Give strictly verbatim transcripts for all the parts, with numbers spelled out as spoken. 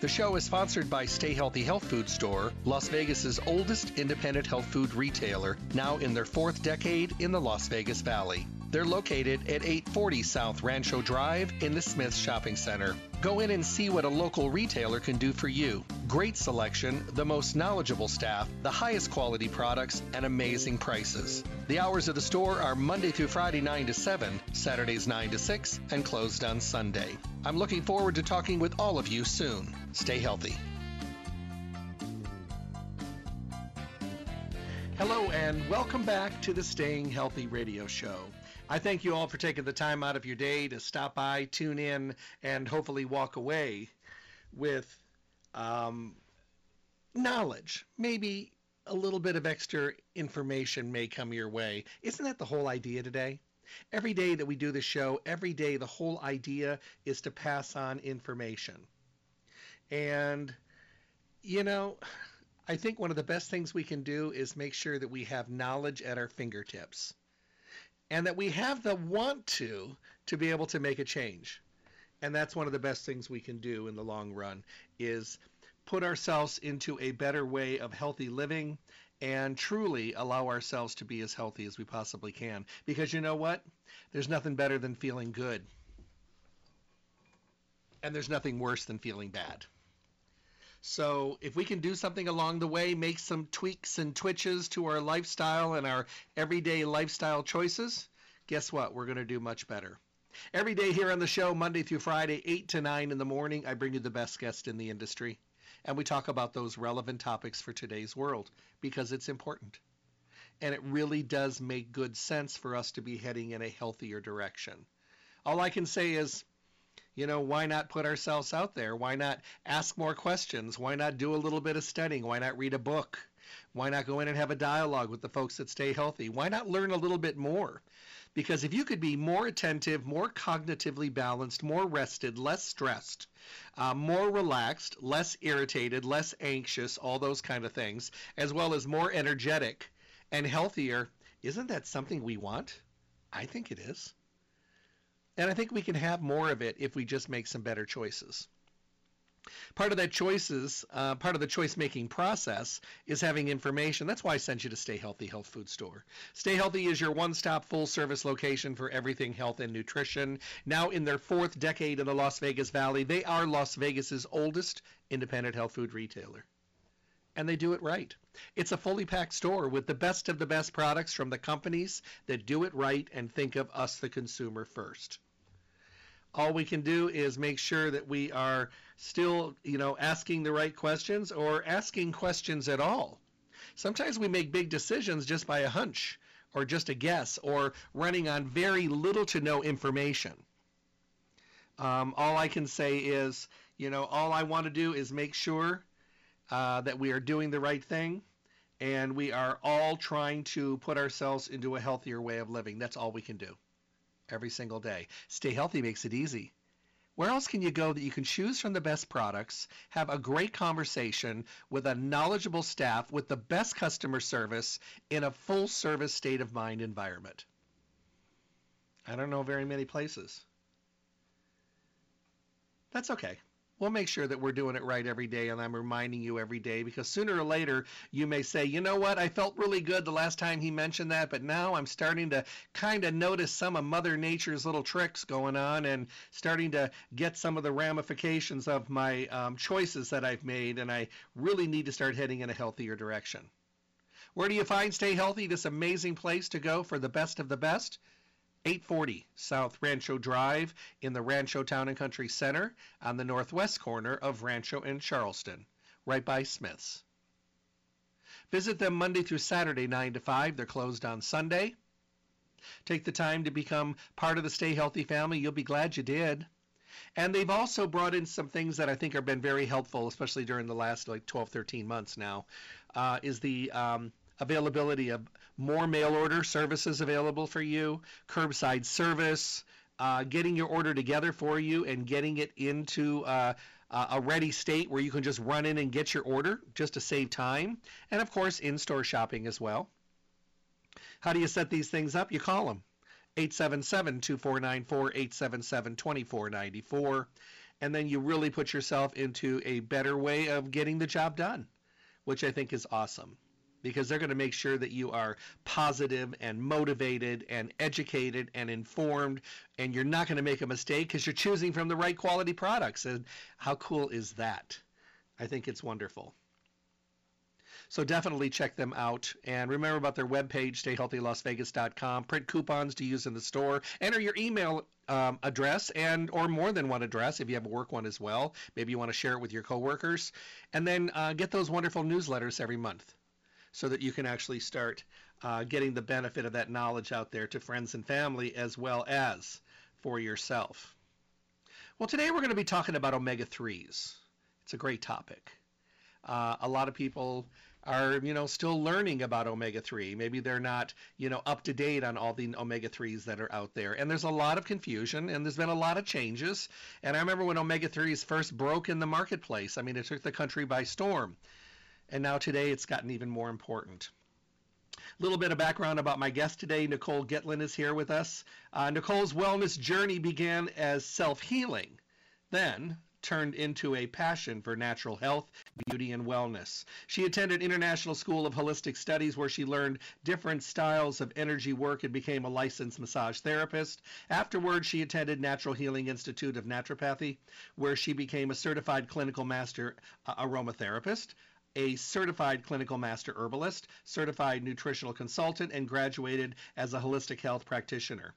The show is sponsored by Stay Healthy Health Food Store, Las Vegas's oldest independent health food retailer, now in their fourth decade in the Las Vegas Valley. They're located at eight forty South Rancho Drive in the Smith Shopping Center. Go in and see what a local retailer can do for you. Great selection, the most knowledgeable staff, the highest quality products, and amazing prices. The hours of the store are Monday through Friday nine to seven, Saturdays nine to six, and closed on Sunday. I'm looking forward to talking with all of you soon. Stay healthy. Hello and welcome back to the Staying Healthy Radio Show. I thank you all for taking the time out of your day to stop by, tune in, and hopefully walk away with um, knowledge. Maybe a little bit of extra information may come your way. Isn't that the whole idea today? Every day that we do the show, every day the whole idea is to pass on information. And, you know, I think one of the best things we can do is make sure that we have knowledge at our fingertips, and that we have the want to to be able to make a change. And that's one of the best things we can do in the long run, is put ourselves into a better way of healthy living and truly allow ourselves to be as healthy as we possibly can. Because you know what? There's nothing better than feeling good. And there's nothing worse than feeling bad. So if we can do something along the way, make some tweaks and twitches to our lifestyle and our everyday lifestyle choices, guess what? We're going to do much better. Every day here on the show, Monday through Friday, eight to nine in the morning, I bring you the best guest in the industry. And we talk about those relevant topics for today's world, because it's important. And it really does make good sense for us to be heading in a healthier direction. All I can say is, you know, why not put ourselves out there? Why not ask more questions? Why not do a little bit of studying? Why not read a book? Why not go in and have a dialogue with the folks that Stay Healthy? Why not learn a little bit more? Because if you could be more attentive, more cognitively balanced, more rested, less stressed, uh, more relaxed, less irritated, less anxious, all those kind of things, as well as more energetic and healthier, isn't that something we want? I think it is. And I think we can have more of it if we just make some better choices. Part of that choices, uh, part of the choice-making process is having information. That's why I sent you to Stay Healthy Health Food Store. Stay Healthy is your one-stop full-service location for everything health and nutrition. Now in their fourth decade in the Las Vegas Valley, they are Las Vegas's oldest independent health food retailer. And they do it right. It's a fully packed store with the best of the best products from the companies that do it right and think of us, the consumer, first. All we can do is make sure that we are still, you know, asking the right questions or asking questions at all. Sometimes we make big decisions just by a hunch or just a guess or running on very little to no information. Um, all I can say is, you know, all I want to do is make sure uh, that we are doing the right thing, and we are all trying to put ourselves into a healthier way of living. That's all we can do. Every single day. Stay Healthy makes it easy. Where else can you go that you can choose from the best products, have a great conversation with a knowledgeable staff, with the best customer service in a full service state of mind environment? I don't know very many places. That's okay. We'll make sure that we're doing it right every day, and I'm reminding you every day, because sooner or later you may say, you know what, I felt really good the last time he mentioned that, but now I'm starting to kind of notice some of Mother Nature's little tricks going on and starting to get some of the ramifications of my um, choices that I've made, and I really need to start heading in a healthier direction. Where do you find Stay Healthy, this amazing place to go for the best of the best? eight forty South Rancho Drive in the Rancho Town and Country Center on the northwest corner of Rancho and Charleston, right by Smith's. Visit them Monday through Saturday, nine to five. They're closed on Sunday. Take the time to become part of the Stay Healthy family. You'll be glad you did. And they've also brought in some things that I think have been very helpful, especially during the last like twelve, thirteen months now, uh, is the um, availability of more mail order services available for you, curbside service, uh, getting your order together for you and getting it into uh, a ready state where you can just run in and get your order just to save time. And of course, in-store shopping as well. How do you set these things up? You call them. eight seven seven, two four nine four, eight seven seven, two four nine four. And then you really put yourself into a better way of getting the job done, which I think is awesome, because they're going to make sure that you are positive and motivated and educated and informed, and you're not going to make a mistake because you're choosing from the right quality products. And how cool is that? I think it's wonderful. So definitely check them out. And remember about their webpage, stay healthy las vegas dot com. Print coupons to use in the store. Enter your email um, address and or more than one address if you have a work one as well. Maybe you want to share it with your coworkers. And then uh, get those wonderful newsletters every month so that you can actually start uh, getting the benefit of that knowledge out there to friends and family as well as for yourself. Well, today we're going to be talking about omega threes. It's a great topic. Uh, a lot of people are, you know, still learning about omega three. Maybe they're not, you know, up to date on all the omega threes that are out there. And there's a lot of confusion, and there's been a lot of changes. And I remember when omega threes first broke in the marketplace. I mean, it took the country by storm. And now today it's gotten even more important. A little bit of background about my guest today. Nicole Gitlin is here with us. Uh, Nicole's wellness journey began as self-healing, then turned into a passion for natural health, beauty, and wellness. She attended International School of Holistic Studies, where she learned different styles of energy work and became a licensed massage therapist. Afterwards, she attended Natural Healing Institute of Naturopathy, where she became a certified clinical master uh, aromatherapist, a certified clinical master herbalist, certified nutritional consultant, and graduated as a holistic health practitioner.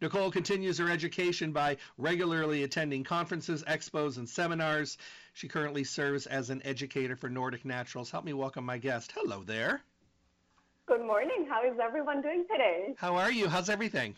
Nicole continues her education by regularly attending conferences, expos, and seminars. She currently serves as an educator for Nordic Naturals. Help me welcome my guest. Hello there. Good morning. How is everyone doing today? How are you? How's everything?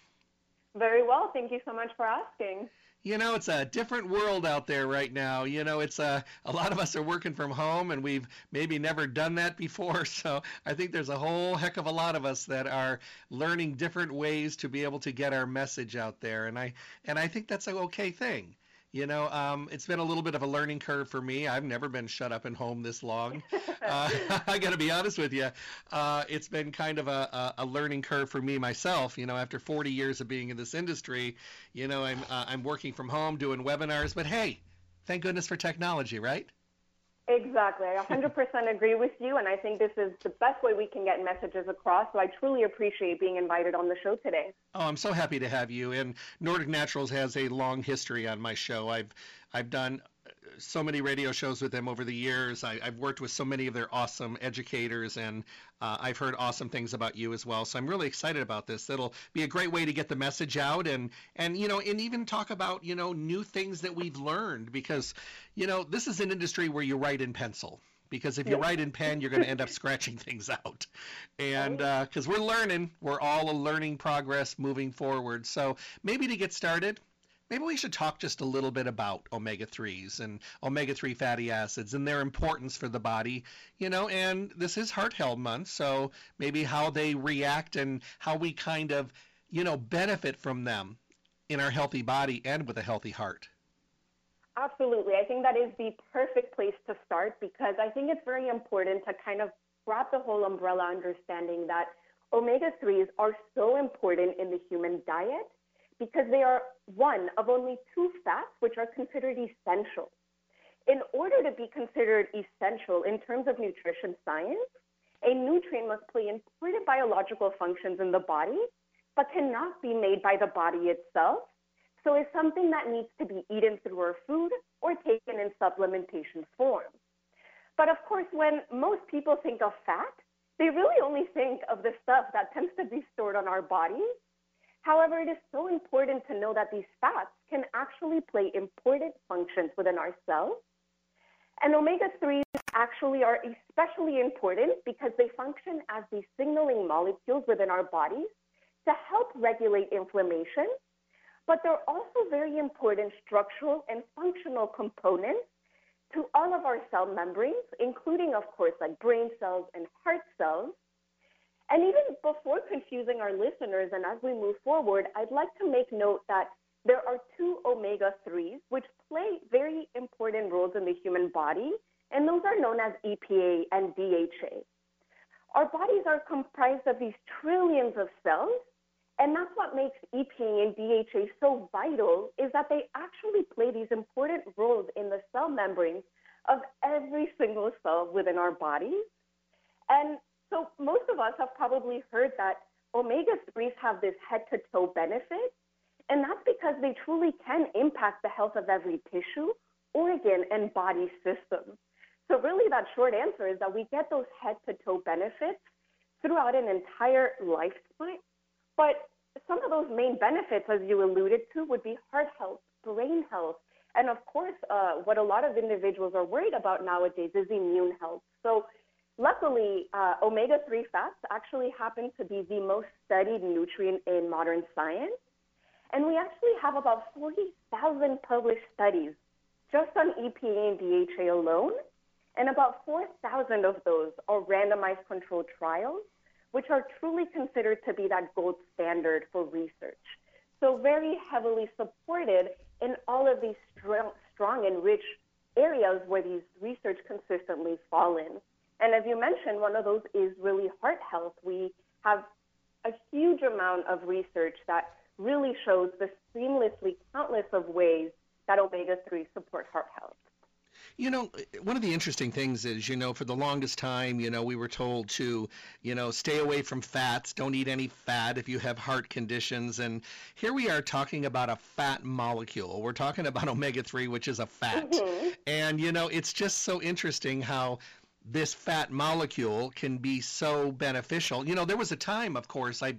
Very well. Thank you so much for asking. You know, it's a different world out there right now. You know, it's a, a lot of us are working from home, and we've maybe never done that before. So I think there's a whole heck of a lot of us that are learning different ways to be able to get our message out there. And I and I think that's an okay thing. You know, um, it's been a little bit of a learning curve for me. I've never been shut up at home this long. uh, I got to be honest with you. Uh, it's been kind of a, a learning curve for me myself. You know, after forty years of being in this industry, you know, I'm, uh, I'm working from home doing webinars. But hey, thank goodness for technology, right? Exactly. I one hundred percent agree with you. And I think this is the best way we can get messages across. So I truly appreciate being invited on the show today. Oh, I'm so happy to have you. And Nordic Naturals has a long history on my show. I've I've done so many radio shows with them over the years. I, I've worked with so many of their awesome educators, and uh, I've heard awesome things about you as well. So I'm really excited about this. It'll be a great way to get the message out and, and, you know, and even talk about, you know, new things that we've learned, because, you know, this is an industry where you write in pencil, because if you write in pen, you're going to end up scratching things out. And because uh, we're learning, we're all a learning progress moving forward. So maybe to get started, maybe we should talk just a little bit about omega threes and omega three fatty acids and their importance for the body, you know, and this is Heart Health Month, so maybe how they react and how we kind of, you know, benefit from them in our healthy body and with a healthy heart. Absolutely. I think that is the perfect place to start, because I think it's very important to kind of wrap the whole umbrella understanding that omega threes are so important in the human diet, because they are one of only two fats which are considered essential. In order to be considered essential in terms of nutrition science, a nutrient must play important biological functions in the body, but cannot be made by the body itself. So it's something that needs to be eaten through our food or taken in supplementation form. But of course, when most people think of fat, they really only think of the stuff that tends to be stored on our body. However, it is so important to know that these fats can actually play important functions within our cells. And omega threes actually are especially important because they function as the signaling molecules within our bodies to help regulate inflammation, but they're also very important structural and functional components to all of our cell membranes, including, of course, like brain cells and heart cells, And even before confusing our listeners and as we move forward, I'd like to make note that there are two omega threes which play very important roles in the human body, and those are known as E P A and D H A. Our bodies are comprised of these trillions of cells, and that's what makes E P A and D H A so vital, is that they actually play these important roles in the cell membranes of every single cell within our bodies. And so most of us have probably heard that omega threes have this head-to-toe benefit, and that's because they truly can impact the health of every tissue, organ, and body system. So really that short answer is that we get those head-to-toe benefits throughout an entire lifespan. But some of those main benefits, as you alluded to, would be heart health, brain health, and of course, uh, what a lot of individuals are worried about nowadays is immune health. So luckily, uh, omega three fats actually happen to be the most studied nutrient in modern science. And we actually have about forty thousand published studies just on E P A and D H A alone, and about four thousand of those are randomized controlled trials, which are truly considered to be that gold standard for research. So very heavily supported in all of these strong, strong and rich areas where these research consistently fall in. And as you mentioned, one of those is really heart health. We have a huge amount of research that really shows the seamlessly countless of ways that omega three support heart health. You know, one of the interesting things is, you know, for the longest time, you know, we were told to, you know, stay away from fats, don't eat any fat if you have heart conditions. And here we are talking about a fat molecule. We're talking about omega three, which is a fat. Mm-hmm. And, you know, it's just so interesting how this fat molecule can be so beneficial. You know, there was a time, of course, I...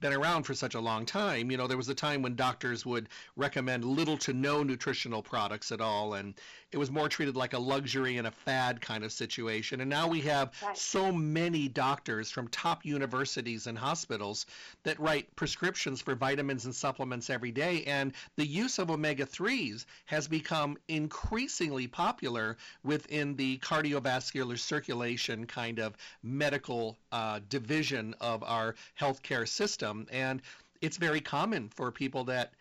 been around for such a long time, you know, there was a time when doctors would recommend little to no nutritional products at all, and it was more treated like a luxury and a fad kind of situation. And now we have right. so many doctors from top universities and hospitals that write prescriptions for vitamins and supplements every day, and the use of omega threes has become increasingly popular within the cardiovascular circulation kind of medical uh, division of our healthcare system. And it's very common for people that,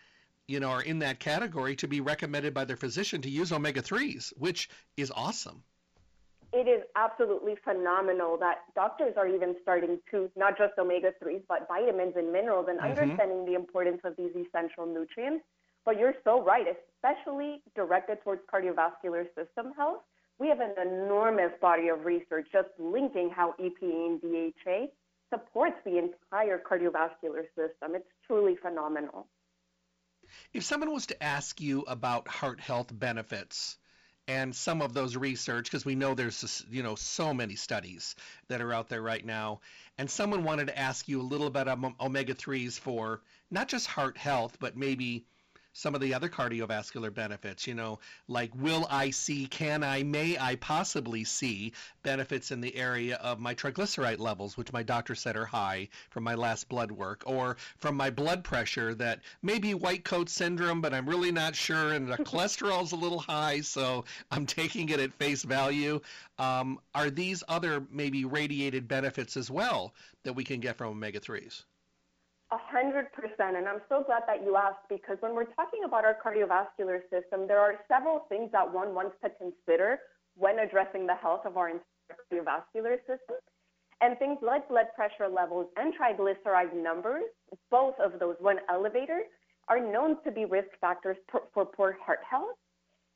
you know, are in that category to be recommended by their physician to use omega threes, which is awesome. It is absolutely phenomenal that doctors are even starting to, not just omega threes, but vitamins and minerals, and mm-hmm. understanding the importance of these essential nutrients. But you're so right, especially directed towards cardiovascular system health. We have an enormous body of research just linking how E P A and D H A supports the entire cardiovascular system. It's truly phenomenal. If someone was to ask you about heart health benefits and some of those research, because we know there's, you know, so many studies that are out there right now, and someone wanted to ask you a little bit about omega threes for not just heart health, but maybe some of the other cardiovascular benefits, you know, like will I see, can I, may I possibly see benefits in the area of my triglyceride levels, which my doctor said are high from my last blood work, or from my blood pressure that maybe white coat syndrome, but I'm really not sure, and the cholesterol's a little high, so I'm taking it at face value. Um, are these other maybe radiated benefits as well that we can get from omega threes? A hundred percent, and I'm so glad that you asked, because when we're talking about our cardiovascular system, there are several things that one wants to consider when addressing the health of our entire cardiovascular system. And things like blood pressure levels and triglyceride numbers, both of those when elevated, are known to be risk factors for, for poor heart health.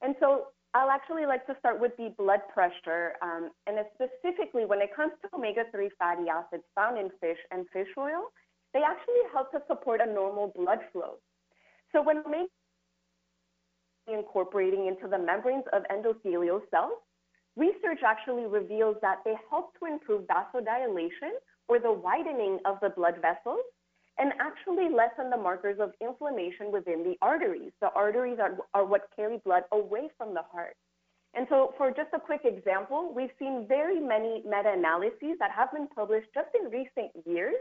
And so I'll actually like to start with the blood pressure, um, and specifically when it comes to omega three fatty acids found in fish and fish oil, they actually help to support a normal blood flow. So when incorporating into the membranes of endothelial cells, research actually reveals that they help to improve vasodilation, or the widening of the blood vessels, and actually lessen the markers of inflammation within the arteries. The arteries are, are what carry blood away from the heart. And so for just a quick example, we've seen very many meta-analyses that have been published just in recent years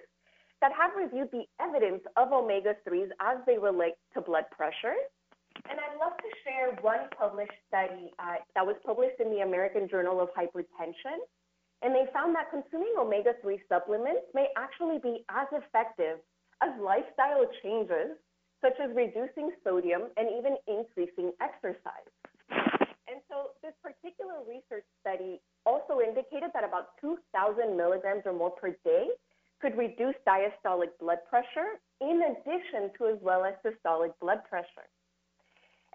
that have reviewed the evidence of omega threes as they relate to blood pressure. And I'd love to share one published study uh, that was published in the American Journal of Hypertension. And they found that consuming omega three supplements may actually be as effective as lifestyle changes, such as reducing sodium and even increasing exercise. And so this particular research study also indicated that about two thousand milligrams or more per day could reduce diastolic blood pressure in addition to as well as systolic blood pressure.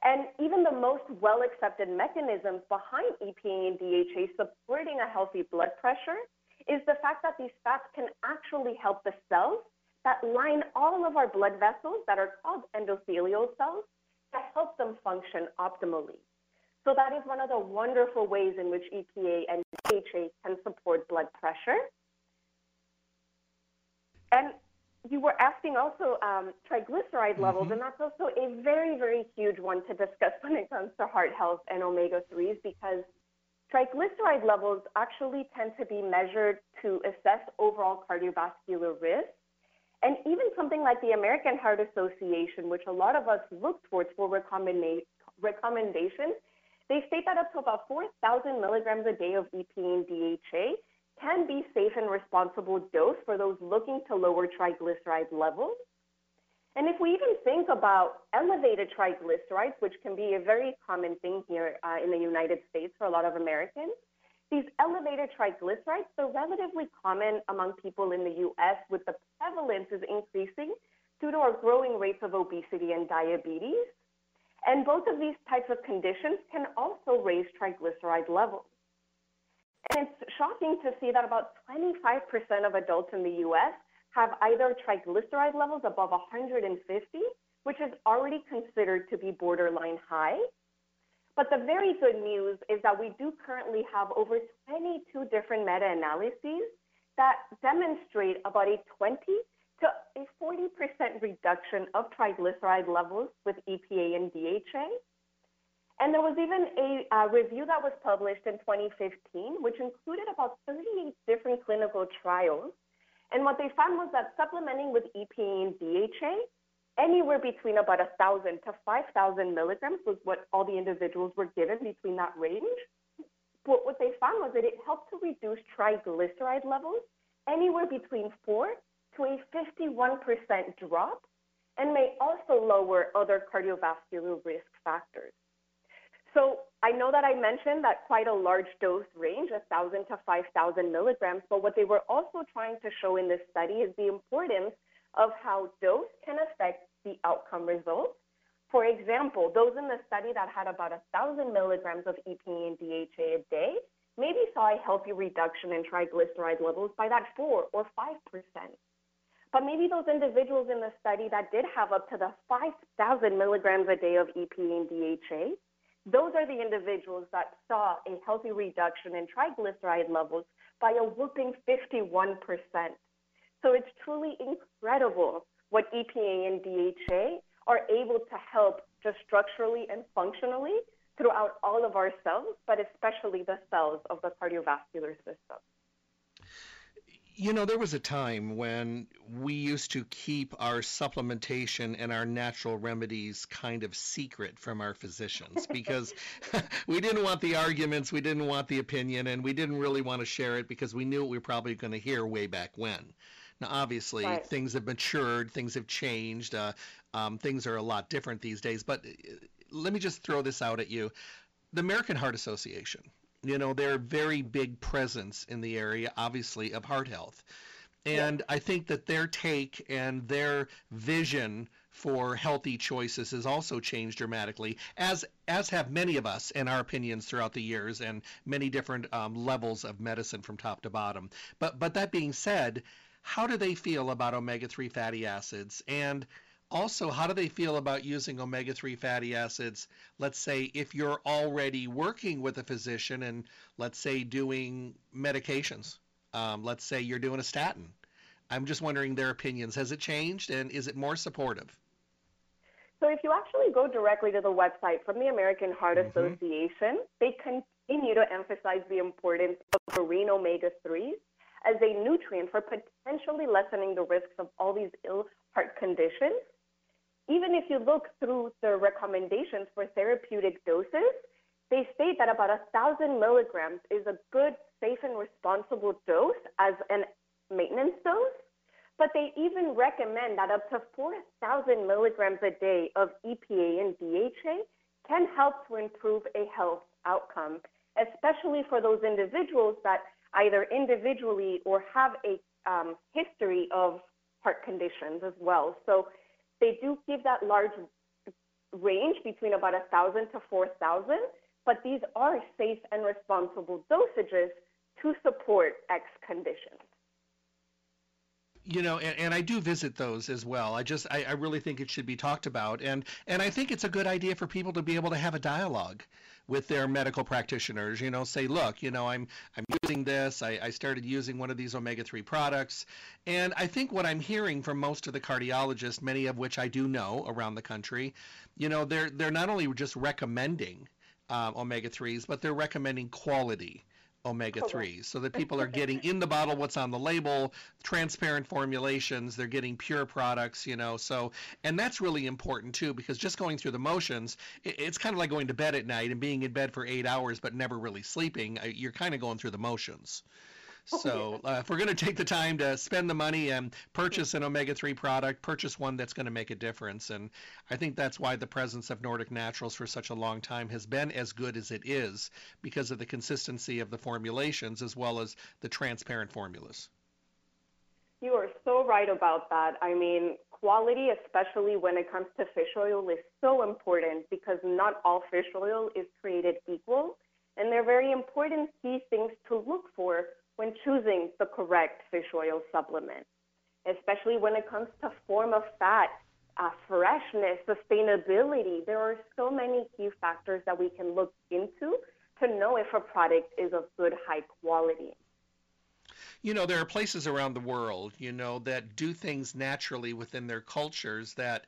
And even the most well-accepted mechanisms behind E P A and D H A supporting a healthy blood pressure is the fact that these fats can actually help the cells that line all of our blood vessels that are called endothelial cells to help them function optimally. So that is one of the wonderful ways in which E P A and D H A can support blood pressure. And you were asking also um, triglyceride levels, mm-hmm. and that's also a very, very huge one to discuss when it comes to heart health and omega threes, because triglyceride levels actually tend to be measured to assess overall cardiovascular risk. And even something like the American Heart Association, which a lot of us look towards for recommendations, they state that up to about four thousand milligrams a day of E P A and D H A can be safe and responsible dose for those looking to lower triglyceride levels. And if we even think about elevated triglycerides, which can be a very common thing here uh, in the United States for a lot of Americans, these elevated triglycerides, they're relatively common among people in the U S, with the prevalence is increasing due to our growing rates of obesity and diabetes. And both of these types of conditions can also raise triglyceride levels. And it's shocking to see that about twenty-five percent of adults in the U S have either triglyceride levels above one hundred fifty, which is already considered to be borderline high. But the very good news is that we do currently have over twenty-two different meta-analyses that demonstrate about a twenty to a forty percent reduction of triglyceride levels with E P A and D H A. And there was even a uh, review that was published in twenty fifteen, which included about thirty-eight different clinical trials. And what they found was that supplementing with E P A and D H A, anywhere between about one thousand to five thousand milligrams was what all the individuals were given between that range. But what they found was that it helped to reduce triglyceride levels anywhere between four to a fifty-one percent drop, and may also lower other cardiovascular risk factors. So I know that I mentioned that quite a large dose range, one thousand to five thousand milligrams, but what they were also trying to show in this study is the importance of how dose can affect the outcome results. For example, those in the study that had about one thousand milligrams of E P A and D H A a day maybe saw a healthy reduction in triglyceride levels by that four or five percent. But maybe those individuals in the study that did have up to the five thousand milligrams a day of E P A and D H A, those are the individuals that saw a healthy reduction in triglyceride levels by a whopping fifty-one percent. So it's truly incredible what E P A and D H A are able to help just structurally and functionally throughout all of our cells, but especially the cells of the cardiovascular system. You know, there was a time when we used to keep our supplementation and our natural remedies kind of secret from our physicians because we didn't want the arguments, we didn't want the opinion, and we didn't really want to share it because we knew what we were probably going to hear way back when. Now, obviously, right. Things have matured, things have changed, uh, um, things are a lot different these days. But let me just throw this out at you. The American Heart Association, you know, they're a very big presence in the area, obviously, of heart health. And yeah. I think that their take and their vision for healthy choices has also changed dramatically, as as have many of us and our opinions throughout the years and many different um, levels of medicine from top to bottom. But, but that being said, how do they feel about omega three fatty acids? And also, how do they feel about using omega three fatty acids, let's say, if you're already working with a physician and, let's say, doing medications? Um, let's say you're doing a statin. I'm just wondering their opinions. Has it changed, and is it more supportive? So if you actually go directly to the website from the American Heart mm-hmm. Association, they continue to emphasize the importance of marine omega threes as a nutrient for potentially lessening the risks of all these ill heart conditions. Even if you look through the recommendations for therapeutic doses, they state that about one thousand milligrams is a good safe and responsible dose as an maintenance dose, but they even recommend that up to four thousand milligrams a day of E P A and D H A can help to improve a health outcome, especially for those individuals that either individually or have a um, history of heart conditions as well. So they do give that large range between about one thousand to four thousand, but these are safe and responsible dosages to support X conditions. You know, and, and I do visit those as well. I just, I, I really think it should be talked about. And, and I think it's a good idea for people to be able to have a dialogue with their medical practitioners, you know, say, look, you know, I'm, I'm using this, I, I started using one of these omega three products. And I think what I'm hearing from most of the cardiologists, many of which I do know around the country, you know, they're, they're not only just recommending uh, omega threes, but they're recommending quality omega threes, so that people are getting in the bottle what's on the label, transparent formulations, they're getting pure products, you know, so, and that's really important too, because just going through the motions, it, it's kind of like going to bed at night and being in bed for eight hours, but never really sleeping. You're kind of going through the motions. So uh, if we're going to take the time to spend the money and purchase an omega three product, purchase one that's going to make a difference. And I think that's why the presence of Nordic Naturals for such a long time has been as good as it is, because of the consistency of the formulations as well as the transparent formulas. You are so right about that. I mean, quality, especially when it comes to fish oil, is so important because not all fish oil is created equal. And they're very important key things to look for when choosing the correct fish oil supplement, especially when it comes to form of fat, uh, freshness, sustainability. There are so many key factors that we can look into to know if a product is of good, high quality. You know, there are places around the world, you know, that do things naturally within their cultures that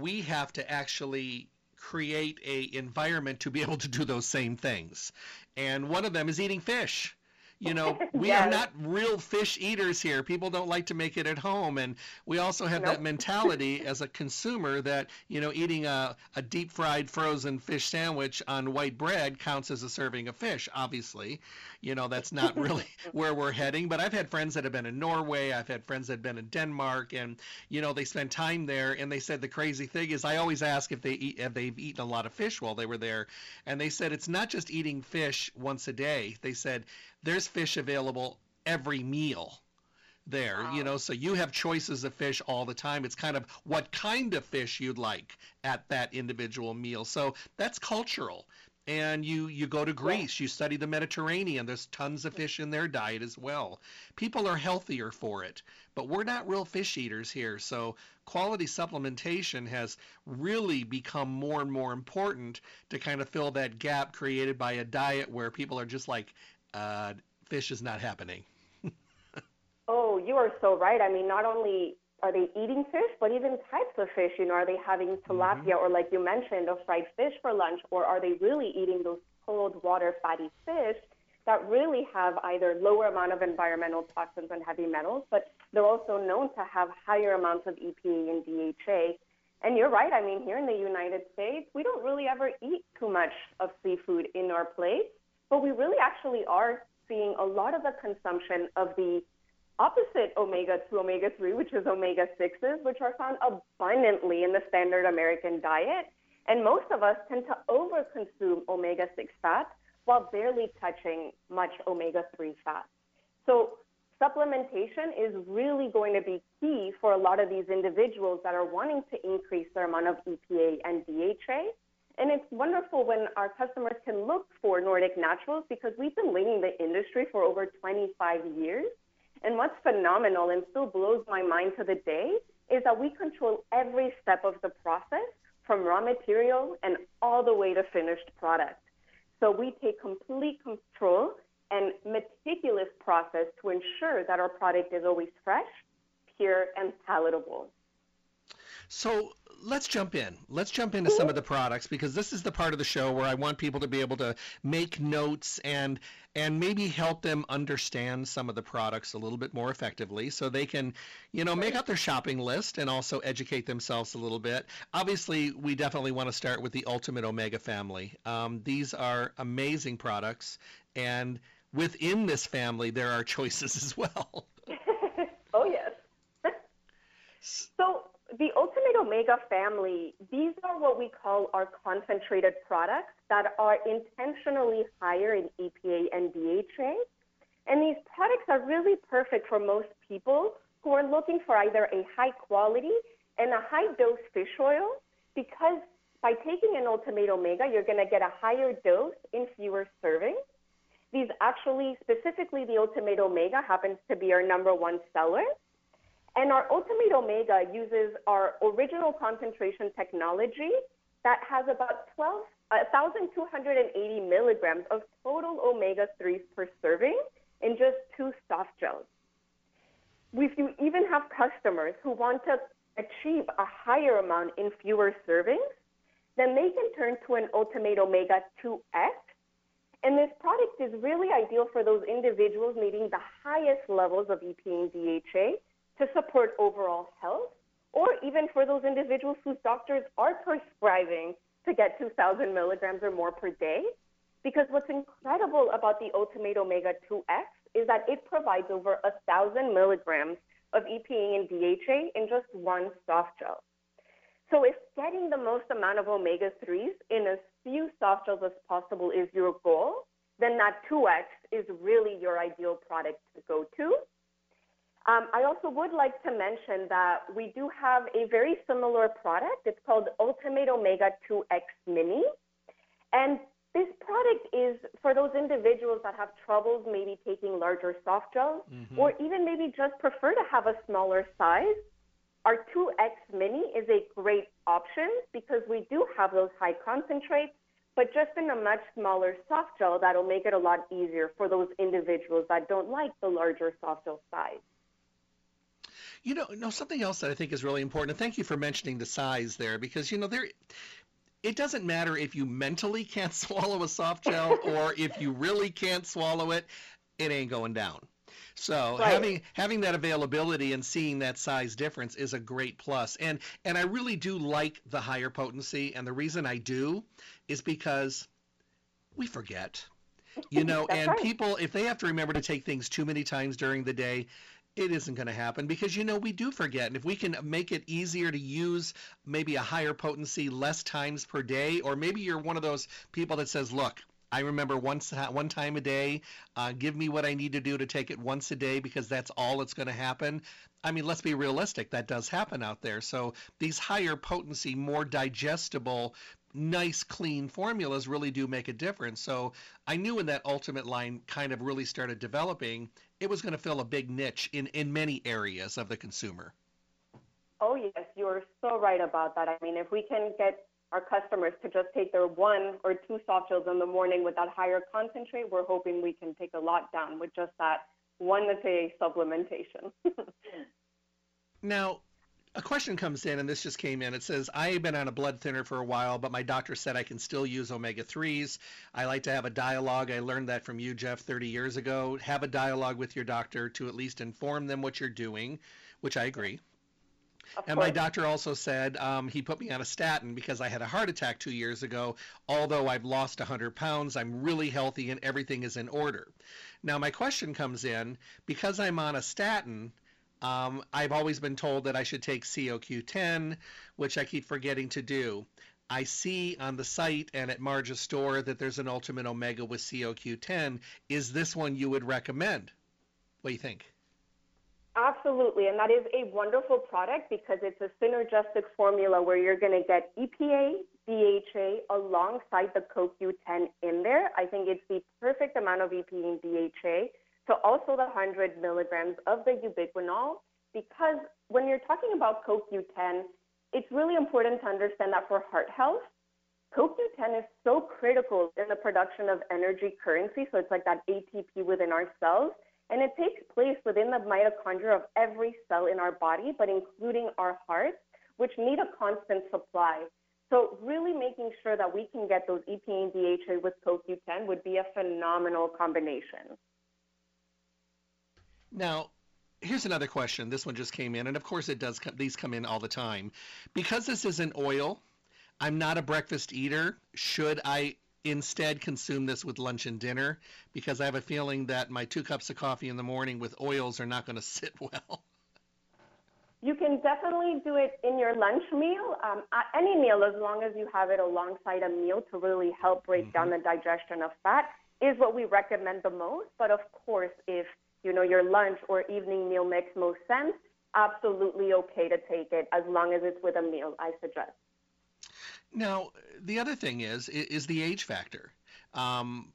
we have to actually create a environment to be able to do those same things. And one of them is eating fish. You know, we yes. are not real fish eaters here. People don't like to make it at home. And we also have nope. that mentality as a consumer that, you know, eating a, a deep fried frozen fish sandwich on white bread counts as a serving of fish, obviously. You know, that's not really where we're heading. But I've had friends that have been in Norway. I've had friends that have been in Denmark. And, you know, they spent time there. And they said the crazy thing is I always ask if, they eat, if they've eaten a lot of fish while they were there. And they said it's not just eating fish once a day. They said there's fish available every meal there, wow. you know, so you have choices of fish all the time. It's kind of what kind of fish you'd like at that individual meal. So that's cultural. And you, you go to Greece, yeah. you study the Mediterranean. There's tons of fish in their diet as well. People are healthier for it, but we're not real fish eaters here. So quality supplementation has really become more and more important to kind of fill that gap created by a diet where people are just like, Uh, fish is not happening. Oh, you are so right. I mean, not only are they eating fish, but even types of fish. You know, are they having tilapia mm-hmm. or, like you mentioned, a fried fish for lunch, or are they really eating those cold water fatty fish that really have either lower amount of environmental toxins and heavy metals, but they're also known to have higher amounts of E P A and D H A. And you're right. I mean, here in the United States, we don't really ever eat too much of seafood in our plate. But we really actually are seeing a lot of the consumption of the opposite omega two, omega three, which is omega sixes, which are found abundantly in the standard American diet. And most of us tend to overconsume omega six fats while barely touching much omega three fats. So supplementation is really going to be key for a lot of these individuals that are wanting to increase their amount of E P A and D H A. And it's wonderful when our customers can look for Nordic Naturals because we've been leading the industry for over twenty-five years. And what's phenomenal and still blows my mind to the day is that we control every step of the process from raw material and all the way to finished product. So we take complete control and meticulous process to ensure that our product is always fresh, pure, and palatable. So let's jump in. Let's jump into some of the products, because this is the part of the show where I want people to be able to make notes and and maybe help them understand some of the products a little bit more effectively so they can, you know, make up their shopping list and also educate themselves a little bit. Obviously, we definitely want to start with the Ultimate Omega family. Um, these are amazing products, and within this family, there are choices as well. Oh, yes. So the Ultimate Omega family, these are what we call our concentrated products that are intentionally higher in E P A and D H A. And these products are really perfect for most people who are looking for either a high quality and a high dose fish oil, because by taking an Ultimate Omega, you're going to get a higher dose in fewer servings. These actually, specifically the Ultimate Omega, happens to be our number one seller. And our Ultimate Omega uses our original concentration technology that has about twelve, one thousand two hundred eighty milligrams of total omega threes per serving in just two soft gels. We even have customers who want to achieve a higher amount in fewer servings, then they can turn to an Ultimate Omega two X. And this product is really ideal for those individuals needing the highest levels of E P A and D H A to support overall health, or even for those individuals whose doctors are prescribing to get two thousand milligrams or more per day. Because what's incredible about the Ultimate Omega two X is that it provides over one thousand milligrams of E P A and D H A in just one soft gel. So if getting the most amount of omega threes in as few soft gels as possible is your goal, then that two X is really your ideal product to go to. Um, I also would like to mention that we do have a very similar product. It's called Ultimate Omega two X Mini. And this product is for those individuals that have troubles maybe taking larger soft gels, mm-hmm. or even maybe just prefer to have a smaller size. Our two X Mini is a great option because we do have those high concentrates, but just in a much smaller soft gel that'll make it a lot easier for those individuals that don't like the larger soft gel size. You know, no, something else that I think is really important, and thank you for mentioning the size there, because, you know, there, it doesn't matter if you mentally can't swallow a soft gel or if you really can't swallow it, it ain't going down. So right. having having that availability and seeing that size difference is a great plus. And and I really do like the higher potency, and the reason I do is because we forget, you know, and right. people, if they have to remember to take things too many times during the day, it isn't going to happen, because, you know, we do forget. And if we can make it easier to use maybe a higher potency less times per day, or maybe you're one of those people that says, look, I remember once one time a day, uh, give me what I need to do to take it once a day because that's all that's going to happen. I mean, let's be realistic. That does happen out there. So these higher potency, more digestible, nice, clean formulas really do make a difference. So I knew when that Ultimate line kind of really started developing, it was going to fill a big niche in, in many areas of the consumer. Oh, yes. You're so right about that. I mean, if we can get our customers to just take their one or two soft gels in the morning with that higher concentrate, we're hoping we can take a lot down with just that one a day supplementation. Now, a question comes in, and this just came in. It says, I've been on a blood thinner for a while, but my doctor said I can still use omega threes. I like to have a dialogue. I learned that from you, Jeff, thirty years ago. Have a dialogue with your doctor to at least inform them what you're doing, which I agree. And my doctor also said um, he put me on a statin because I had a heart attack two years ago. Although I've lost one hundred pounds, I'm really healthy and everything is in order. Now, my question comes in, because I'm on a statin, um, I've always been told that I should take C O Q ten, which I keep forgetting to do. I see on the site and at Marge's store that there's an Ultimate Omega with C O Q ten. Is this one you would recommend? What do you think? Absolutely, and that is a wonderful product because it's a synergistic formula where you're going to get E P A, D H A alongside the C O Q ten in there. I think it's the perfect amount of E P A and D H A, so also the one hundred milligrams of the ubiquinol, because when you're talking about C O Q ten, it's really important to understand that for heart health, C O Q ten is so critical in the production of energy currency, so it's like that A T P within our cells. And it takes place within the mitochondria of every cell in our body, but including our hearts, which need a constant supply. So really making sure that we can get those E P A and D H A with C O Q ten would be a phenomenal combination. Now, here's another question. This one just came in, and of course it does. These come in all the time. Because this is an oil, I'm not a breakfast eater. Should I instead consume this with lunch and dinner, because I have a feeling that my two cups of coffee in the morning with oils are not going to sit well. You can definitely do it in your lunch meal, um, any meal, as long as you have it alongside a meal to really help break mm-hmm. down the digestion of fat is what we recommend the most. But of course, if you know your lunch or evening meal makes most sense, absolutely okay to take it as long as it's with a meal, I suggest. Now, the other thing is, is the age factor. Um,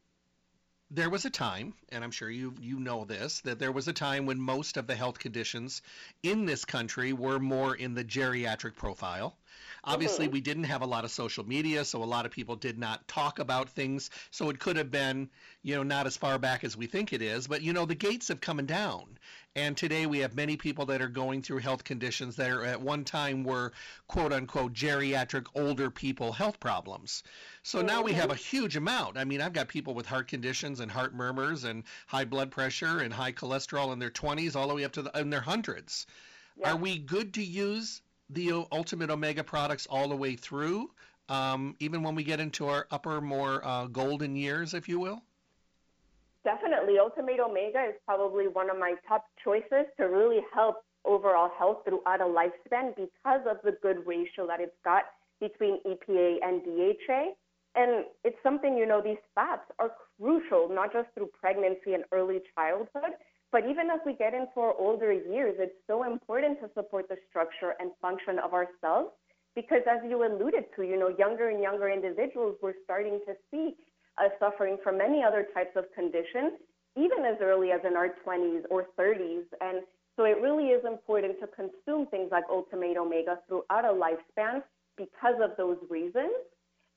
there was a time, and I'm sure you you know this, that there was a time when most of the health conditions in this country were more in the geriatric profile. Obviously, mm-hmm. we didn't have a lot of social media, so a lot of people did not talk about things. So it could have been, you know, not as far back as we think it is. But, you know, the gates have come down. And today we have many people that are going through health conditions that are at one time were, quote unquote, geriatric older people health problems. So mm-hmm. now we have a huge amount. I mean, I've got people with heart conditions and heart murmurs and high blood pressure and high cholesterol in their twenties all the way up to the, in their hundreds. Yeah. Are we good to use the Ultimate Omega products all the way through, um, even when we get into our upper, more uh, golden years, if you will? Definitely. Ultimate Omega is probably one of my top choices to really help overall health throughout a lifespan because of the good ratio that it's got between E P A and D H A. And it's something, you know, these fats are crucial, not just through pregnancy and early childhood, but even as we get into our older years, it's so important to support the structure and function of our cells, because as you alluded to, you know, younger and younger individuals we're starting to see uh, suffering from many other types of conditions, even as early as in our twenties or thirties. And so it really is important to consume things like Ultimate Omega throughout a lifespan because of those reasons.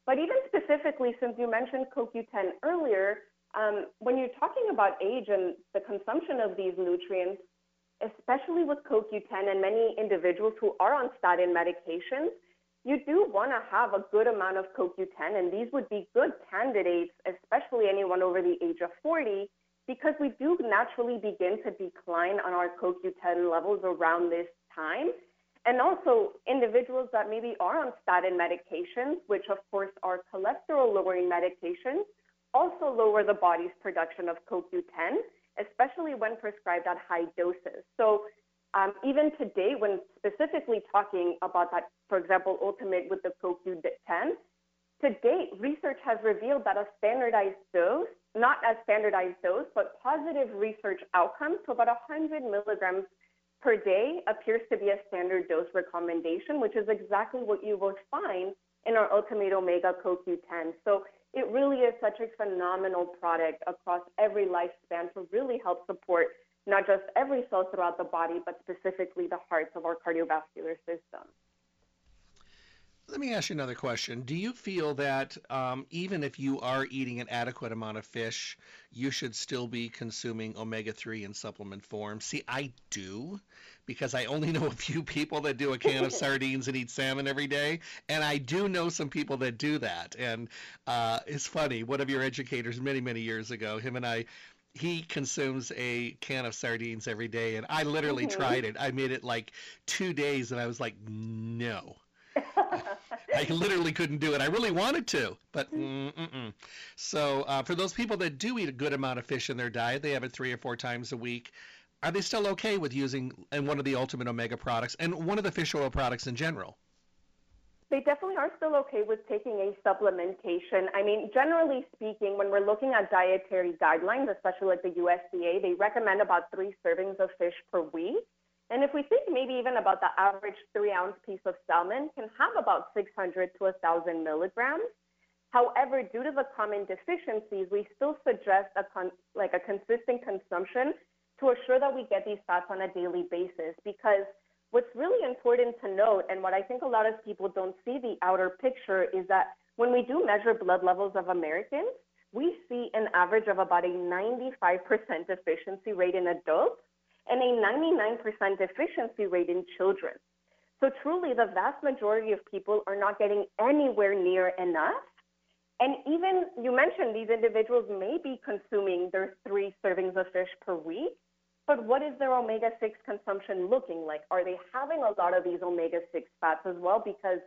But even specifically, since you mentioned C O Q ten earlier, Um, when you're talking about age and the consumption of these nutrients, especially with C O Q ten and many individuals who are on statin medications, you do want to have a good amount of C O Q ten, and these would be good candidates, especially anyone over the age of forty, because we do naturally begin to decline on our C O Q ten levels around this time. And also individuals that maybe are on statin medications, which of course are cholesterol-lowering medications, also lower the body's production of C O Q ten, especially when prescribed at high doses. So um, even today, when specifically talking about that, for example, Ultimate with the C O Q ten, to date, research has revealed that a standardized dose, not as standardized dose, but positive research outcomes, so about one hundred milligrams per day appears to be a standard dose recommendation, which is exactly what you would find in our Ultimate Omega C O Q ten. So it really is such a phenomenal product across every lifespan to really help support not just every cell throughout the body, but specifically the hearts of our cardiovascular system. Let me ask you another question. Do you feel that um, even if you are eating an adequate amount of fish, you should still be consuming omega three in supplement form? See, I do, because I only know a few people that do a can of sardines and eat salmon every day. And I do know some people that do that. And uh, it's funny, one of your educators many, many years ago, him and I, he consumes a can of sardines every day. And I literally mm-hmm. tried it. I made it like two days and I was like, no. I literally couldn't do it. I really wanted to, but mm-mm. So uh, for those people that do eat a good amount of fish in their diet, they have it three or four times a week. Are they still okay with using and one of the Ultimate Omega products and one of the fish oil products in general? They definitely are still okay with taking a supplementation. I mean, generally speaking, when we're looking at dietary guidelines, especially at the U S D A, they recommend about three servings of fish per week. And if we think maybe even about the average three-ounce piece of salmon can have about six hundred to one thousand milligrams. However, due to the common deficiencies, we still suggest a con- like a consistent consumption to assure that we get these fats on a daily basis. Because what's really important to note, and what I think a lot of people don't see the outer picture, is that when we do measure blood levels of Americans, we see an average of about a ninety-five percent deficiency rate in adults, and a ninety-nine percent deficiency rate in children. So truly, the vast majority of people are not getting anywhere near enough. And even, you mentioned these individuals may be consuming their three servings of fish per week, but what is their omega six consumption looking like? Are they having a lot of these omega six fats as well? Because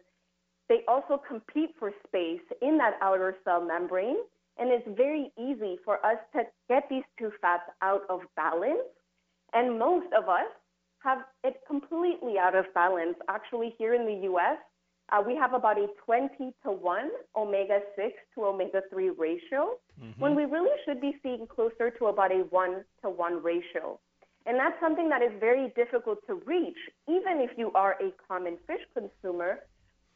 They also compete for space in that outer cell membrane, and it's very easy for us to get these two fats out of balance. And most of us have it completely out of balance. Actually, here in the U S, uh, we have about a twenty to one omega six to omega three ratio, mm-hmm. when we really should be seeing closer to about a one to one ratio. And that's something that is very difficult to reach, even if you are a common fish consumer.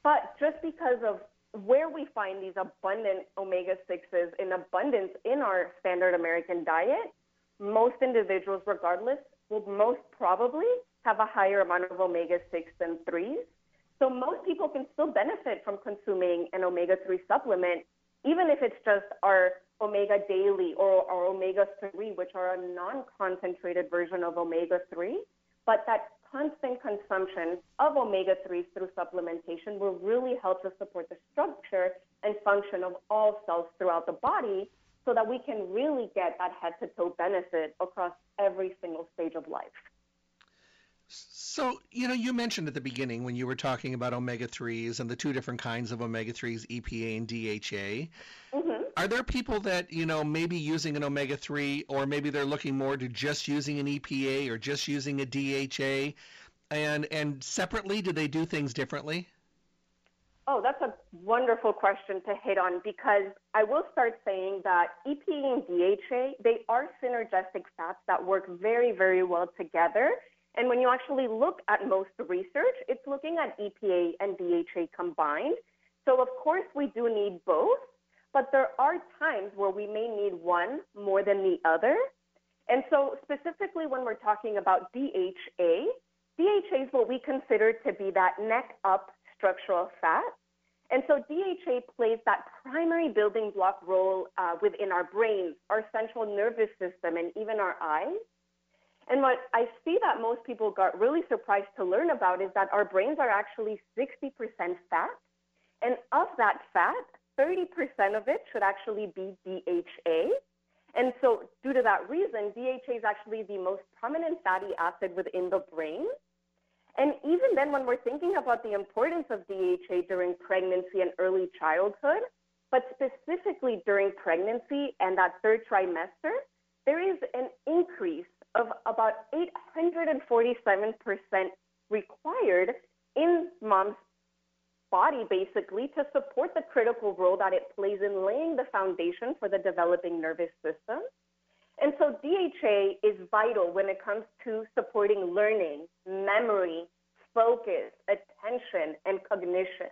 But just because of where we find these abundant omega sixes in abundance in our standard American diet, most individuals, regardless, will most probably have a higher amount of omega six than threes. So most people can still benefit from consuming an omega three supplement, even if it's just our omega daily or our omega three, which are a non-concentrated version of omega three. But that constant consumption of omega threes through supplementation will really help to support the structure and function of all cells throughout the body so that we can really get that head-to-toe benefit across every single stage of life. So, you know, you mentioned at the beginning when you were talking about omega threes and the two different kinds of omega threes, E P A and D H A. Mm-hmm. Are there people that, you know, maybe using an omega three, or maybe they're looking more to just using an E P A or just using a D H A? And, and separately, do they do things differently? Oh, that's a wonderful question to hit on, because I will start saying that E P A and D H A, they are synergistic fats that work very, very well together. And when you actually look at most research, it's looking at E P A and D H A combined. So, of course, we do need both, but there are times where we may need one more than the other. And so, specifically when we're talking about D H A, D H A is what we consider to be that neck-up structural fat. And so D H A plays that primary building block role uh, within our brains, our central nervous system, and even our eyes. And what I see that most people got really surprised to learn about is that our brains are actually sixty percent fat. And of that fat, thirty percent of it should actually be D H A. And so due to that reason, D H A is actually the most prominent fatty acid within the brain. And even then, when we're thinking about the importance of D H A during pregnancy and early childhood, but specifically during pregnancy and that third trimester, there is an increase of about eight hundred forty-seven percent required in mom's body, basically, to support the critical role that it plays in laying the foundation for the developing nervous system. And so D H A is vital when it comes to supporting learning, memory, focus, attention, and cognition.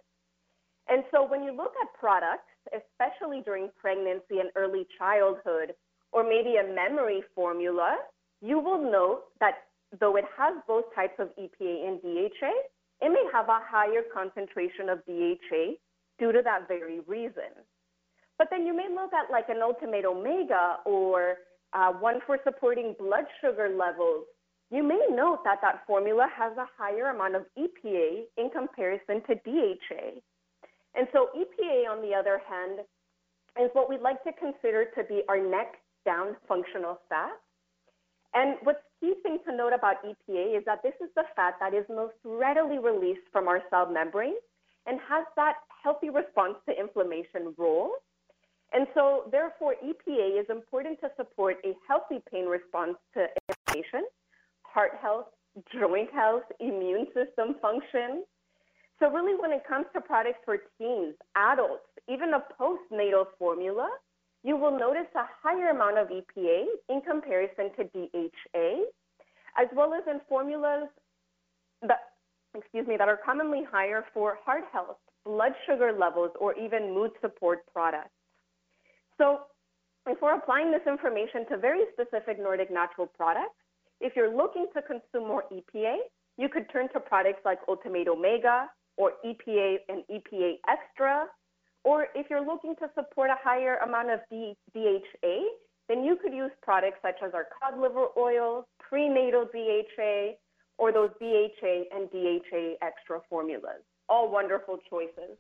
And so when you look at products, especially during pregnancy and early childhood, or maybe a memory formula, you will note that though it has both types of E P A and D H A, it may have a higher concentration of D H A due to that very reason. But then you may look at like an Ultimate Omega or Uh, one for supporting blood sugar levels, you may note that that formula has a higher amount of E P A in comparison to D H A. And so E P A, on the other hand, is what we like to consider to be our neck down functional fat. And what's key thing to note about E P A is that this is the fat that is most readily released from our cell membrane and has that healthy response to inflammation role. And so, therefore, E P A is important to support a healthy pain response to inflammation, heart health, joint health, immune system function. So really, when it comes to products for teens, adults, even a postnatal formula, you will notice a higher amount of E P A in comparison to D H A, as well as in formulas that, excuse me, that are commonly higher for heart health, blood sugar levels, or even mood support products. So if we're applying this information to very specific Nordic Natural products, if you're looking to consume more E P A, you could turn to products like Ultimate Omega or E P A and E P A Extra. Or if you're looking to support a higher amount of D H A, then you could use products such as our cod liver oil, prenatal D H A, or those D H A and D H A Extra formulas. All wonderful choices.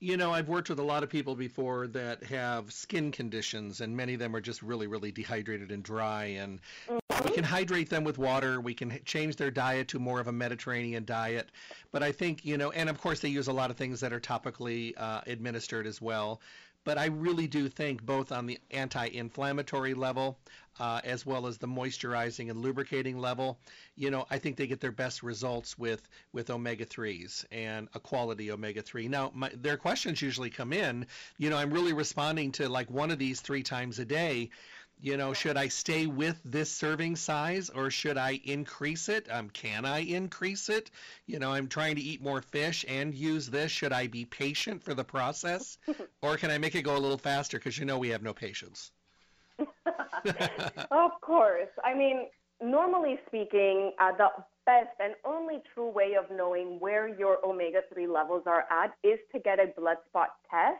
You know, I've worked with a lot of people before that have skin conditions, and many of them are just really, really dehydrated and dry, and We can hydrate them with water. We can change their diet to more of a Mediterranean diet. But I think, you know, and of course they use a lot of things that are topically uh, administered as well. But I really do think both on the anti-inflammatory level uh, as well as the moisturizing and lubricating level, you know, I think they get their best results with, with omega threes and a quality omega three. Now, my, their questions usually come in, you know, I'm really responding to like one of these three times a day. You know, should I stay with this serving size or should I increase it? Um, can I increase it? You know, I'm trying to eat more fish and use this. Should I be patient for the process or can I make it go a little faster? Because, you know, we have no patience. Of course. I mean, normally speaking, uh, the best and only true way of knowing where your omega three levels are at is to get a blood spot test.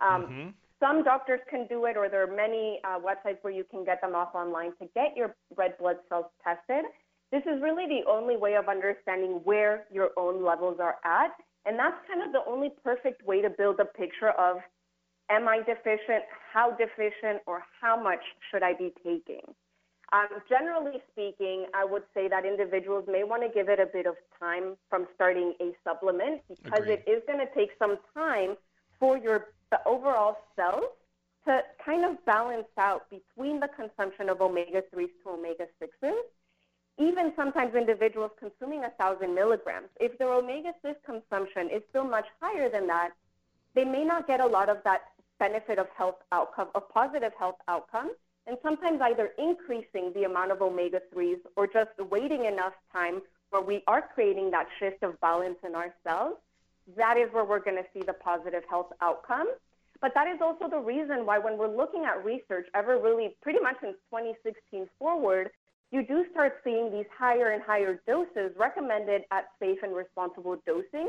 Um, mm-hmm. Some doctors can do it, or there are many uh, websites where you can get them off online to get your red blood cells tested. This is really the only way of understanding where your own levels are at, and that's kind of the only perfect way to build a picture of, am I deficient, how deficient, or how much should I be taking? Um, generally speaking, I would say that individuals may want to give it a bit of time from starting a supplement because Agreed. It is going to take some time for your the overall cells to kind of balance out between the consumption of omega threes to omega sixes. Even sometimes individuals consuming one thousand milligrams, if their omega six consumption is still much higher than that, they may not get a lot of that benefit of health outcome, of positive health outcome, and sometimes either increasing the amount of omega threes or just waiting enough time where we are creating that shift of balance in our cells. That is where we're going to see the positive health outcome. But that is also the reason why when we're looking at research ever really pretty much since twenty sixteen forward, you do start seeing these higher and higher doses recommended at safe and responsible dosing.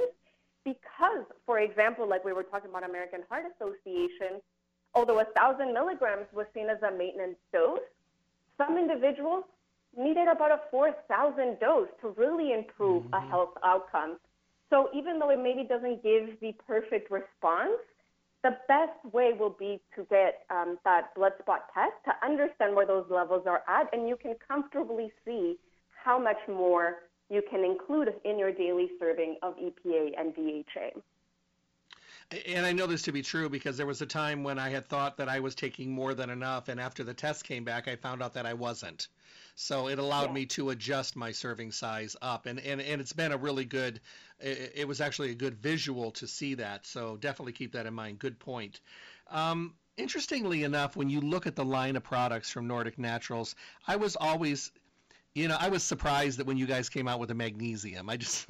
Because, for example, like we were talking about American Heart Association, although one thousand milligrams was seen as a maintenance dose, some individuals needed about a four thousand dose to really improve mm-hmm. a health outcome. So even though it maybe doesn't give the perfect response, the best way will be to get um, that blood spot test to understand where those levels are at, and you can comfortably see how much more you can include in your daily serving of E P A and D H A. And I know this to be true because there was a time when I had thought that I was taking more than enough, and after the test came back, I found out that I wasn't. So it allowed yeah. me to adjust my serving size up. And, and, and it's been a really good, it, it was actually a good visual to see that. So definitely keep that in mind. Good point. Um, interestingly enough, when you look at the line of products from Nordic Naturals, I was always... You know, I was surprised that when you guys came out with the magnesium, I just,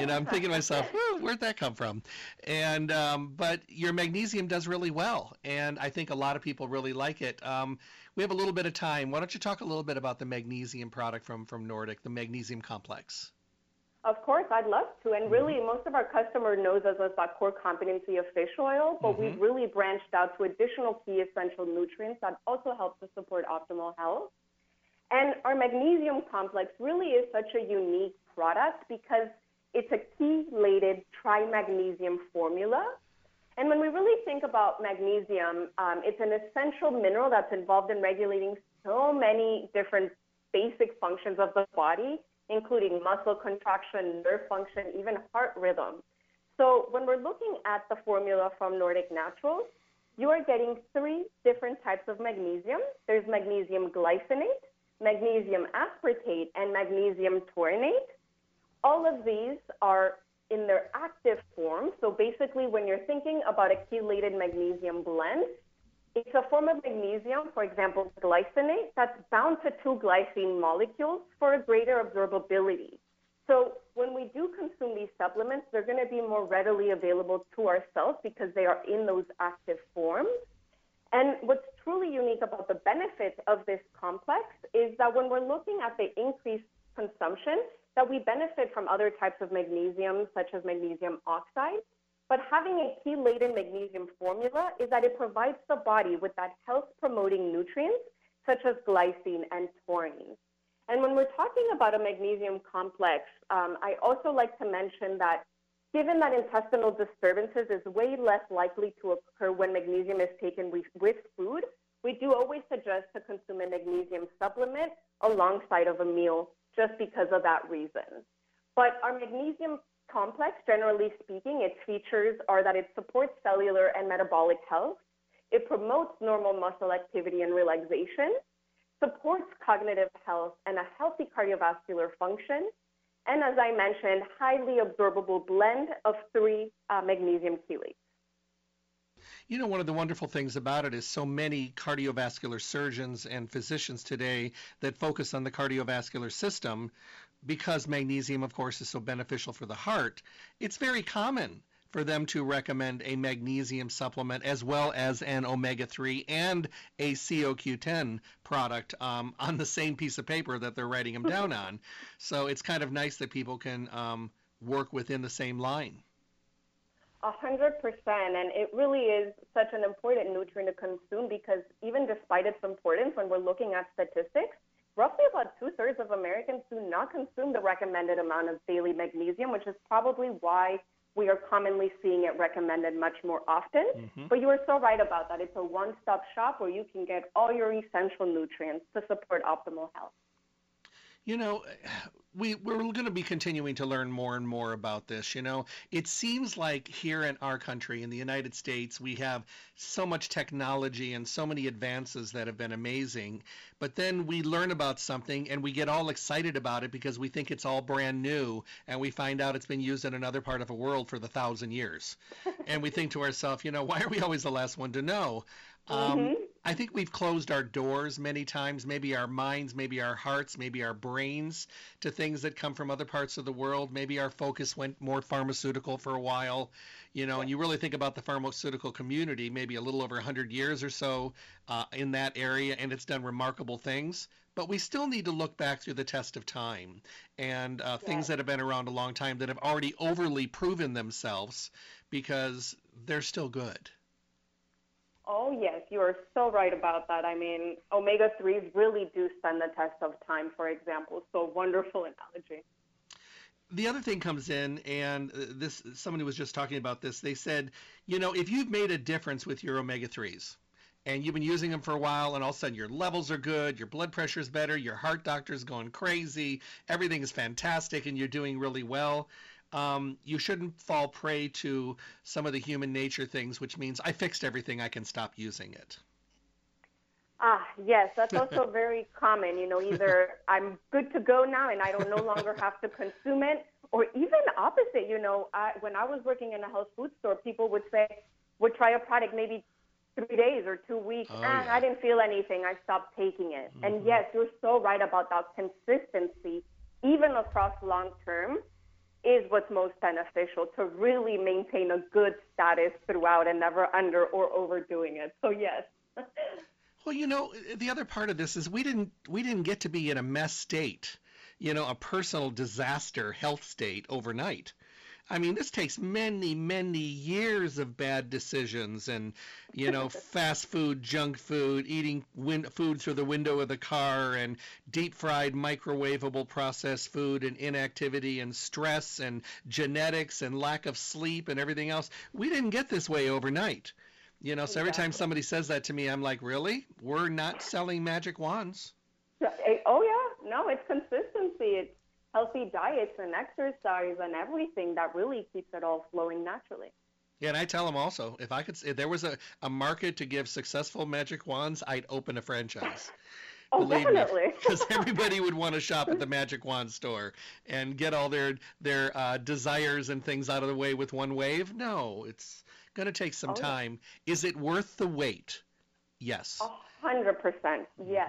you know, I'm thinking to myself, oh, where'd that come from? And, um, but your magnesium does really well. And I think a lot of people really like it. Um, we have a little bit of time. Why don't you talk a little bit about the magnesium product from, from Nordic, the magnesium complex? Of course, I'd love to. And really, mm-hmm. most of our customer knows us as that core competency of fish oil, but mm-hmm. we've really branched out to additional key essential nutrients that also help to support optimal health. And our magnesium complex really is such a unique product because it's a chelated trimagnesium formula. And when we really think about magnesium, um, it's an essential mineral that's involved in regulating so many different basic functions of the body, including muscle contraction, nerve function, even heart rhythm. So when we're looking at the formula from Nordic Naturals, you are getting three different types of magnesium. There's magnesium glycinate, magnesium aspartate, and magnesium taurate. All of these are in their active form. So basically, when you're thinking about a chelated magnesium blend, it's a form of magnesium, for example, glycinate, that's bound to two glycine molecules for a greater absorbability. So when we do consume these supplements, they're going to be more readily available to our cells because they are in those active forms. And what's truly unique about the benefits of this complex is that when we're looking at the increased consumption, that we benefit from other types of magnesium, such as magnesium oxide. But having a chelated magnesium formula is that it provides the body with that health-promoting nutrients, such as glycine and taurine. And when we're talking about a magnesium complex, um, I also like to mention that given that intestinal disturbances is way less likely to occur when magnesium is taken with food, we do always suggest to consume a magnesium supplement alongside of a meal just because of that reason. But our magnesium complex, generally speaking, its features are that it supports cellular and metabolic health. It promotes normal muscle activity and relaxation, supports cognitive health and a healthy cardiovascular function, and as I mentioned, highly absorbable blend of three uh, magnesium chelates. You know, one of the wonderful things about it is so many cardiovascular surgeons and physicians today that focus on the cardiovascular system, because magnesium, of course, is so beneficial for the heart. It's very common for them to recommend a magnesium supplement as well as an omega three and a C O Q ten product um, on the same piece of paper that they're writing them down on. So it's kind of nice that people can um, work within the same line. A hundred percent, and it really is such an important nutrient to consume, because even despite its importance, when we're looking at statistics, roughly about two-thirds of Americans do not consume the recommended amount of daily magnesium, which is probably why we are commonly seeing it recommended much more often. Mm-hmm. But you are so right about that. It's a one-stop shop where you can get all your essential nutrients to support optimal health. You know, we, we're going to be continuing to learn more and more about this. You know, it seems like here in our country, in the United States, we have so much technology and so many advances that have been amazing. But then we learn about something and we get all excited about it because we think it's all brand new. And we find out it's been used in another part of the world for the thousand years. And we think to ourselves, you know, why are we always the last one to know? Um, mm-hmm. I think we've closed our doors many times, maybe our minds, maybe our hearts, maybe our brains, to things that come from other parts of the world. Maybe our focus went more pharmaceutical for a while, you know, yeah. And you really think about the pharmaceutical community, maybe a little over one hundred years or so uh, in that area, and it's done remarkable things. But we still need to look back through the test of time and uh, yeah. things that have been around a long time that have already overly proven themselves, because they're still good. Oh, yes, you are so right about that. I mean, omega threes really do stand the test of time, for example. So wonderful analogy. The other thing comes in, and this somebody was just talking about this. They said, you know, if you've made a difference with your omega threes and you've been using them for a while, and all of a sudden your levels are good, your blood pressure is better, your heart doctor's going crazy, everything is fantastic, and you're doing really well, Um, you shouldn't fall prey to some of the human nature things, which means I fixed everything, I can stop using it. Ah, yes, that's also very common. You know, either I'm good to go now and I don't no longer have to consume it, or even opposite. You know, I, when I was working in a health food store, people would say, would try a product maybe three days or two weeks, oh, and yeah. I didn't feel anything, I stopped taking it. Mm-hmm. And yes, you're so right about that. Consistency, even across long term, is what's most beneficial to really maintain a good status throughout and never under or overdoing it. So yes. Well, you know, the other part of this is we didn't we didn't get to be in a mess state, you know, a personal disaster health state overnight. I mean, this takes many, many years of bad decisions and, you know, fast food, junk food, eating win food through the window of the car, and deep fried, microwavable processed food, and inactivity, and stress, and genetics, and lack of sleep, and everything else. We didn't get this way overnight, you know, so every time somebody says that to me, I'm like, really? We're not selling magic wands. Oh, yeah. No, it's consistency. It's healthy diets and exercise and everything that really keeps it all flowing naturally. Yeah, and I tell them also, if I could, if there was a, a market to give successful magic wands, I'd open a franchise. Oh, believe definitely. Because everybody would want to shop at the magic wand store and get all their their uh, desires and things out of the way with one wave. No, it's going to take some oh, time. Yeah. Is it worth the wait? Yes. A hundred percent. Yes.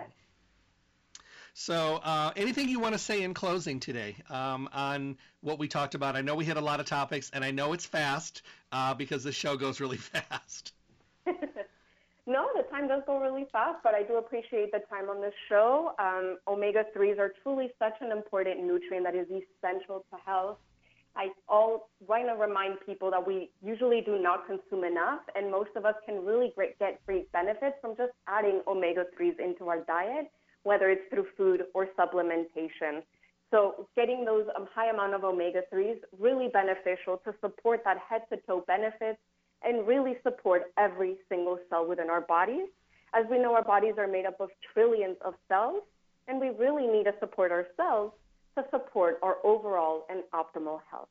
So uh, anything you want to say in closing today um, on what we talked about? I know we hit a lot of topics, and I know it's fast uh, because the show goes really fast. No, the time does go really fast, but I do appreciate the time on this show. Um, omega threes are truly such an important nutrient that is essential to health. I all want to remind people that we usually do not consume enough, and most of us can really great, get great benefits from just adding omega threes into our diet, whether it's through food or supplementation. So getting those um, high amount of omega threes really beneficial to support that head to toe benefits and really support every single cell within our bodies. As we know, our bodies are made up of trillions of cells, and we really need to support ourselves to support our overall and optimal health.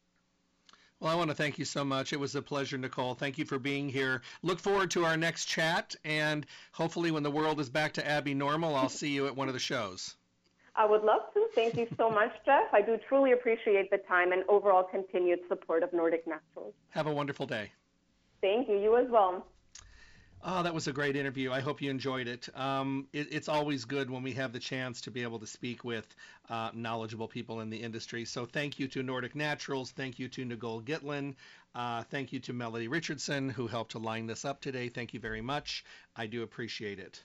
Well, I want to thank you so much. It was a pleasure, Nicole. Thank you for being here. Look forward to our next chat, and hopefully when the world is back to Abby normal, I'll see you at one of the shows. I would love to. Thank you so much, Jeff. I do truly appreciate the time and overall continued support of Nordic Naturals. Have a wonderful day. Thank you. You as well. Oh, that was a great interview. I hope you enjoyed it. Um, it it's always good when we have the chance to be able to speak with uh, knowledgeable people in the industry. So thank you to Nordic Naturals. Thank you to Nicole Gitlin. Uh, thank you to Melody Richardson, who helped to line this up today. Thank you very much. I do appreciate it.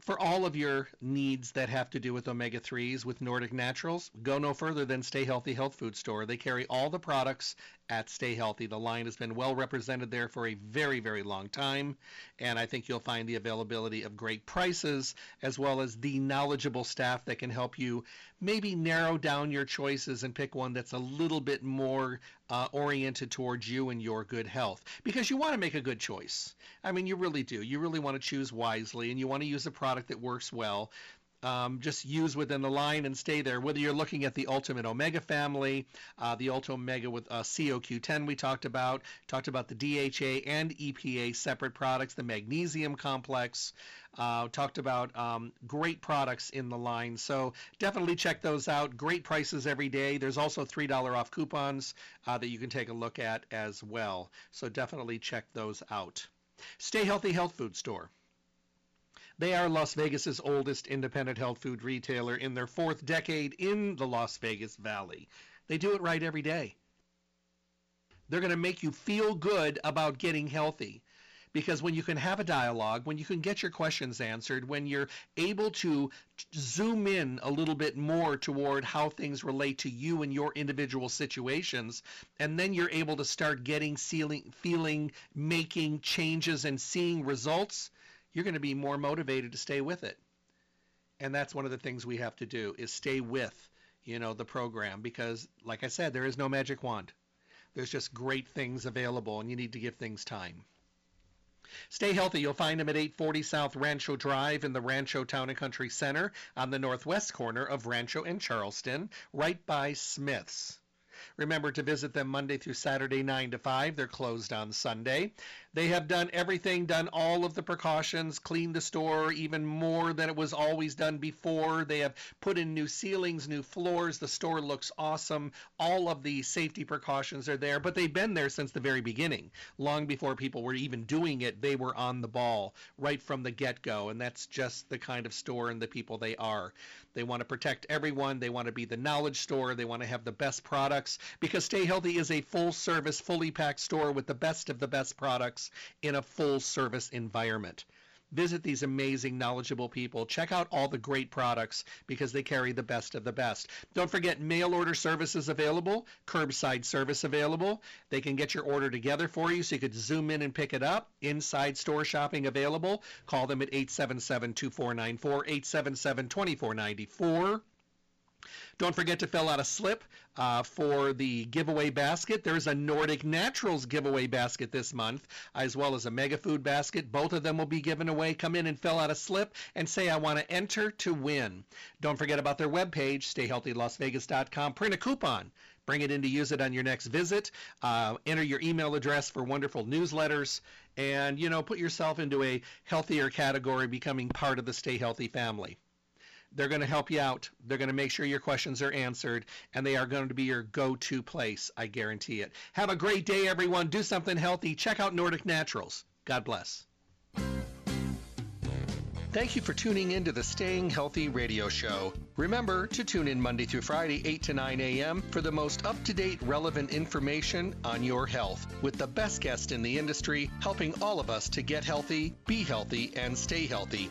For all of your needs that have to do with omega threes with Nordic Naturals, go no further than Stay Healthy Health Food Store. They carry all the products at Stay Healthy. The line has been well represented there for a very, very long time, and I think you'll find the availability of great prices as well as the knowledgeable staff that can help you maybe narrow down your choices and pick one that's a little bit more Uh, oriented towards you and your good health, because you want to make a good choice. I mean, you really do. You really want to choose wisely, and you want to use a product that works well. Um, just use within the line and stay there, whether you're looking at the Ultimate Omega family, uh, the Ultimate Omega with uh, C O Q ten we talked about, talked about the D H A and E P A separate products, the magnesium complex, uh, talked about um, great products in the line. So definitely check those out. Great prices every day. There's also three dollars off coupons uh, that you can take a look at as well. So definitely check those out. Stay Healthy Health Food Store. They are Las Vegas's oldest independent health food retailer in their fourth decade in the Las Vegas Valley. They do it right every day. They're going to make you feel good about getting healthy, because when you can have a dialogue, when you can get your questions answered, when you're able to zoom in a little bit more toward how things relate to you and your individual situations, and then you're able to start getting, sealing, feeling, making changes and seeing results, you're going to be more motivated to stay with it. And that's one of the things we have to do, is stay with, you know, the program, because like I said, there is no magic wand. There's just great things available, and you need to give things time. Stay Healthy. You'll find them at eight forty South Rancho Drive in the Rancho Town and Country Center on the northwest corner of Rancho and Charleston, right by Smith's. Remember to visit them Monday through Saturday, nine to five. They're closed on Sunday. They have done everything, done all of the precautions, cleaned the store even more than it was always done before. They have put in new ceilings, new floors. The store looks awesome. All of the safety precautions are there, but they've been there since the very beginning. Long before people were even doing it, they were on the ball right from the get-go, and that's just the kind of store and the people they are. They want to protect everyone. They want to be the knowledge store. They want to have the best products, because Stay Healthy is a full-service, fully-packed store with the best of the best products in a full-service environment. Visit these amazing, knowledgeable people. Check out all the great products, because they carry the best of the best. Don't forget, mail-order service is available, curbside service available. They can get your order together for you so you could zoom in and pick it up. Inside store shopping available. Call them at eight seven seven, two four nine four, eight seven seven, two four nine four. Don't forget to fill out a slip uh, for the giveaway basket. There's a Nordic Naturals giveaway basket this month, as well as a Mega Food basket. Both of them will be given away. Come in and fill out a slip and say, I want to enter to win. Don't forget about their webpage, stay healthy las vegas dot com. Print a coupon. Bring it in to use it on your next visit. Uh, enter your email address for wonderful newsletters. And, you know, put yourself into a healthier category, becoming part of the Stay Healthy family. They're going to help you out. They're going to make sure your questions are answered, and they are going to be your go-to place. I guarantee it. Have a great day, everyone. Do something healthy. Check out Nordic Naturals. God bless. Thank you for tuning in to the Staying Healthy Radio Show. Remember to tune in Monday through Friday, eight to nine a m for the most up-to-date, relevant information on your health, with the best guest in the industry helping all of us to get healthy, be healthy, and stay healthy.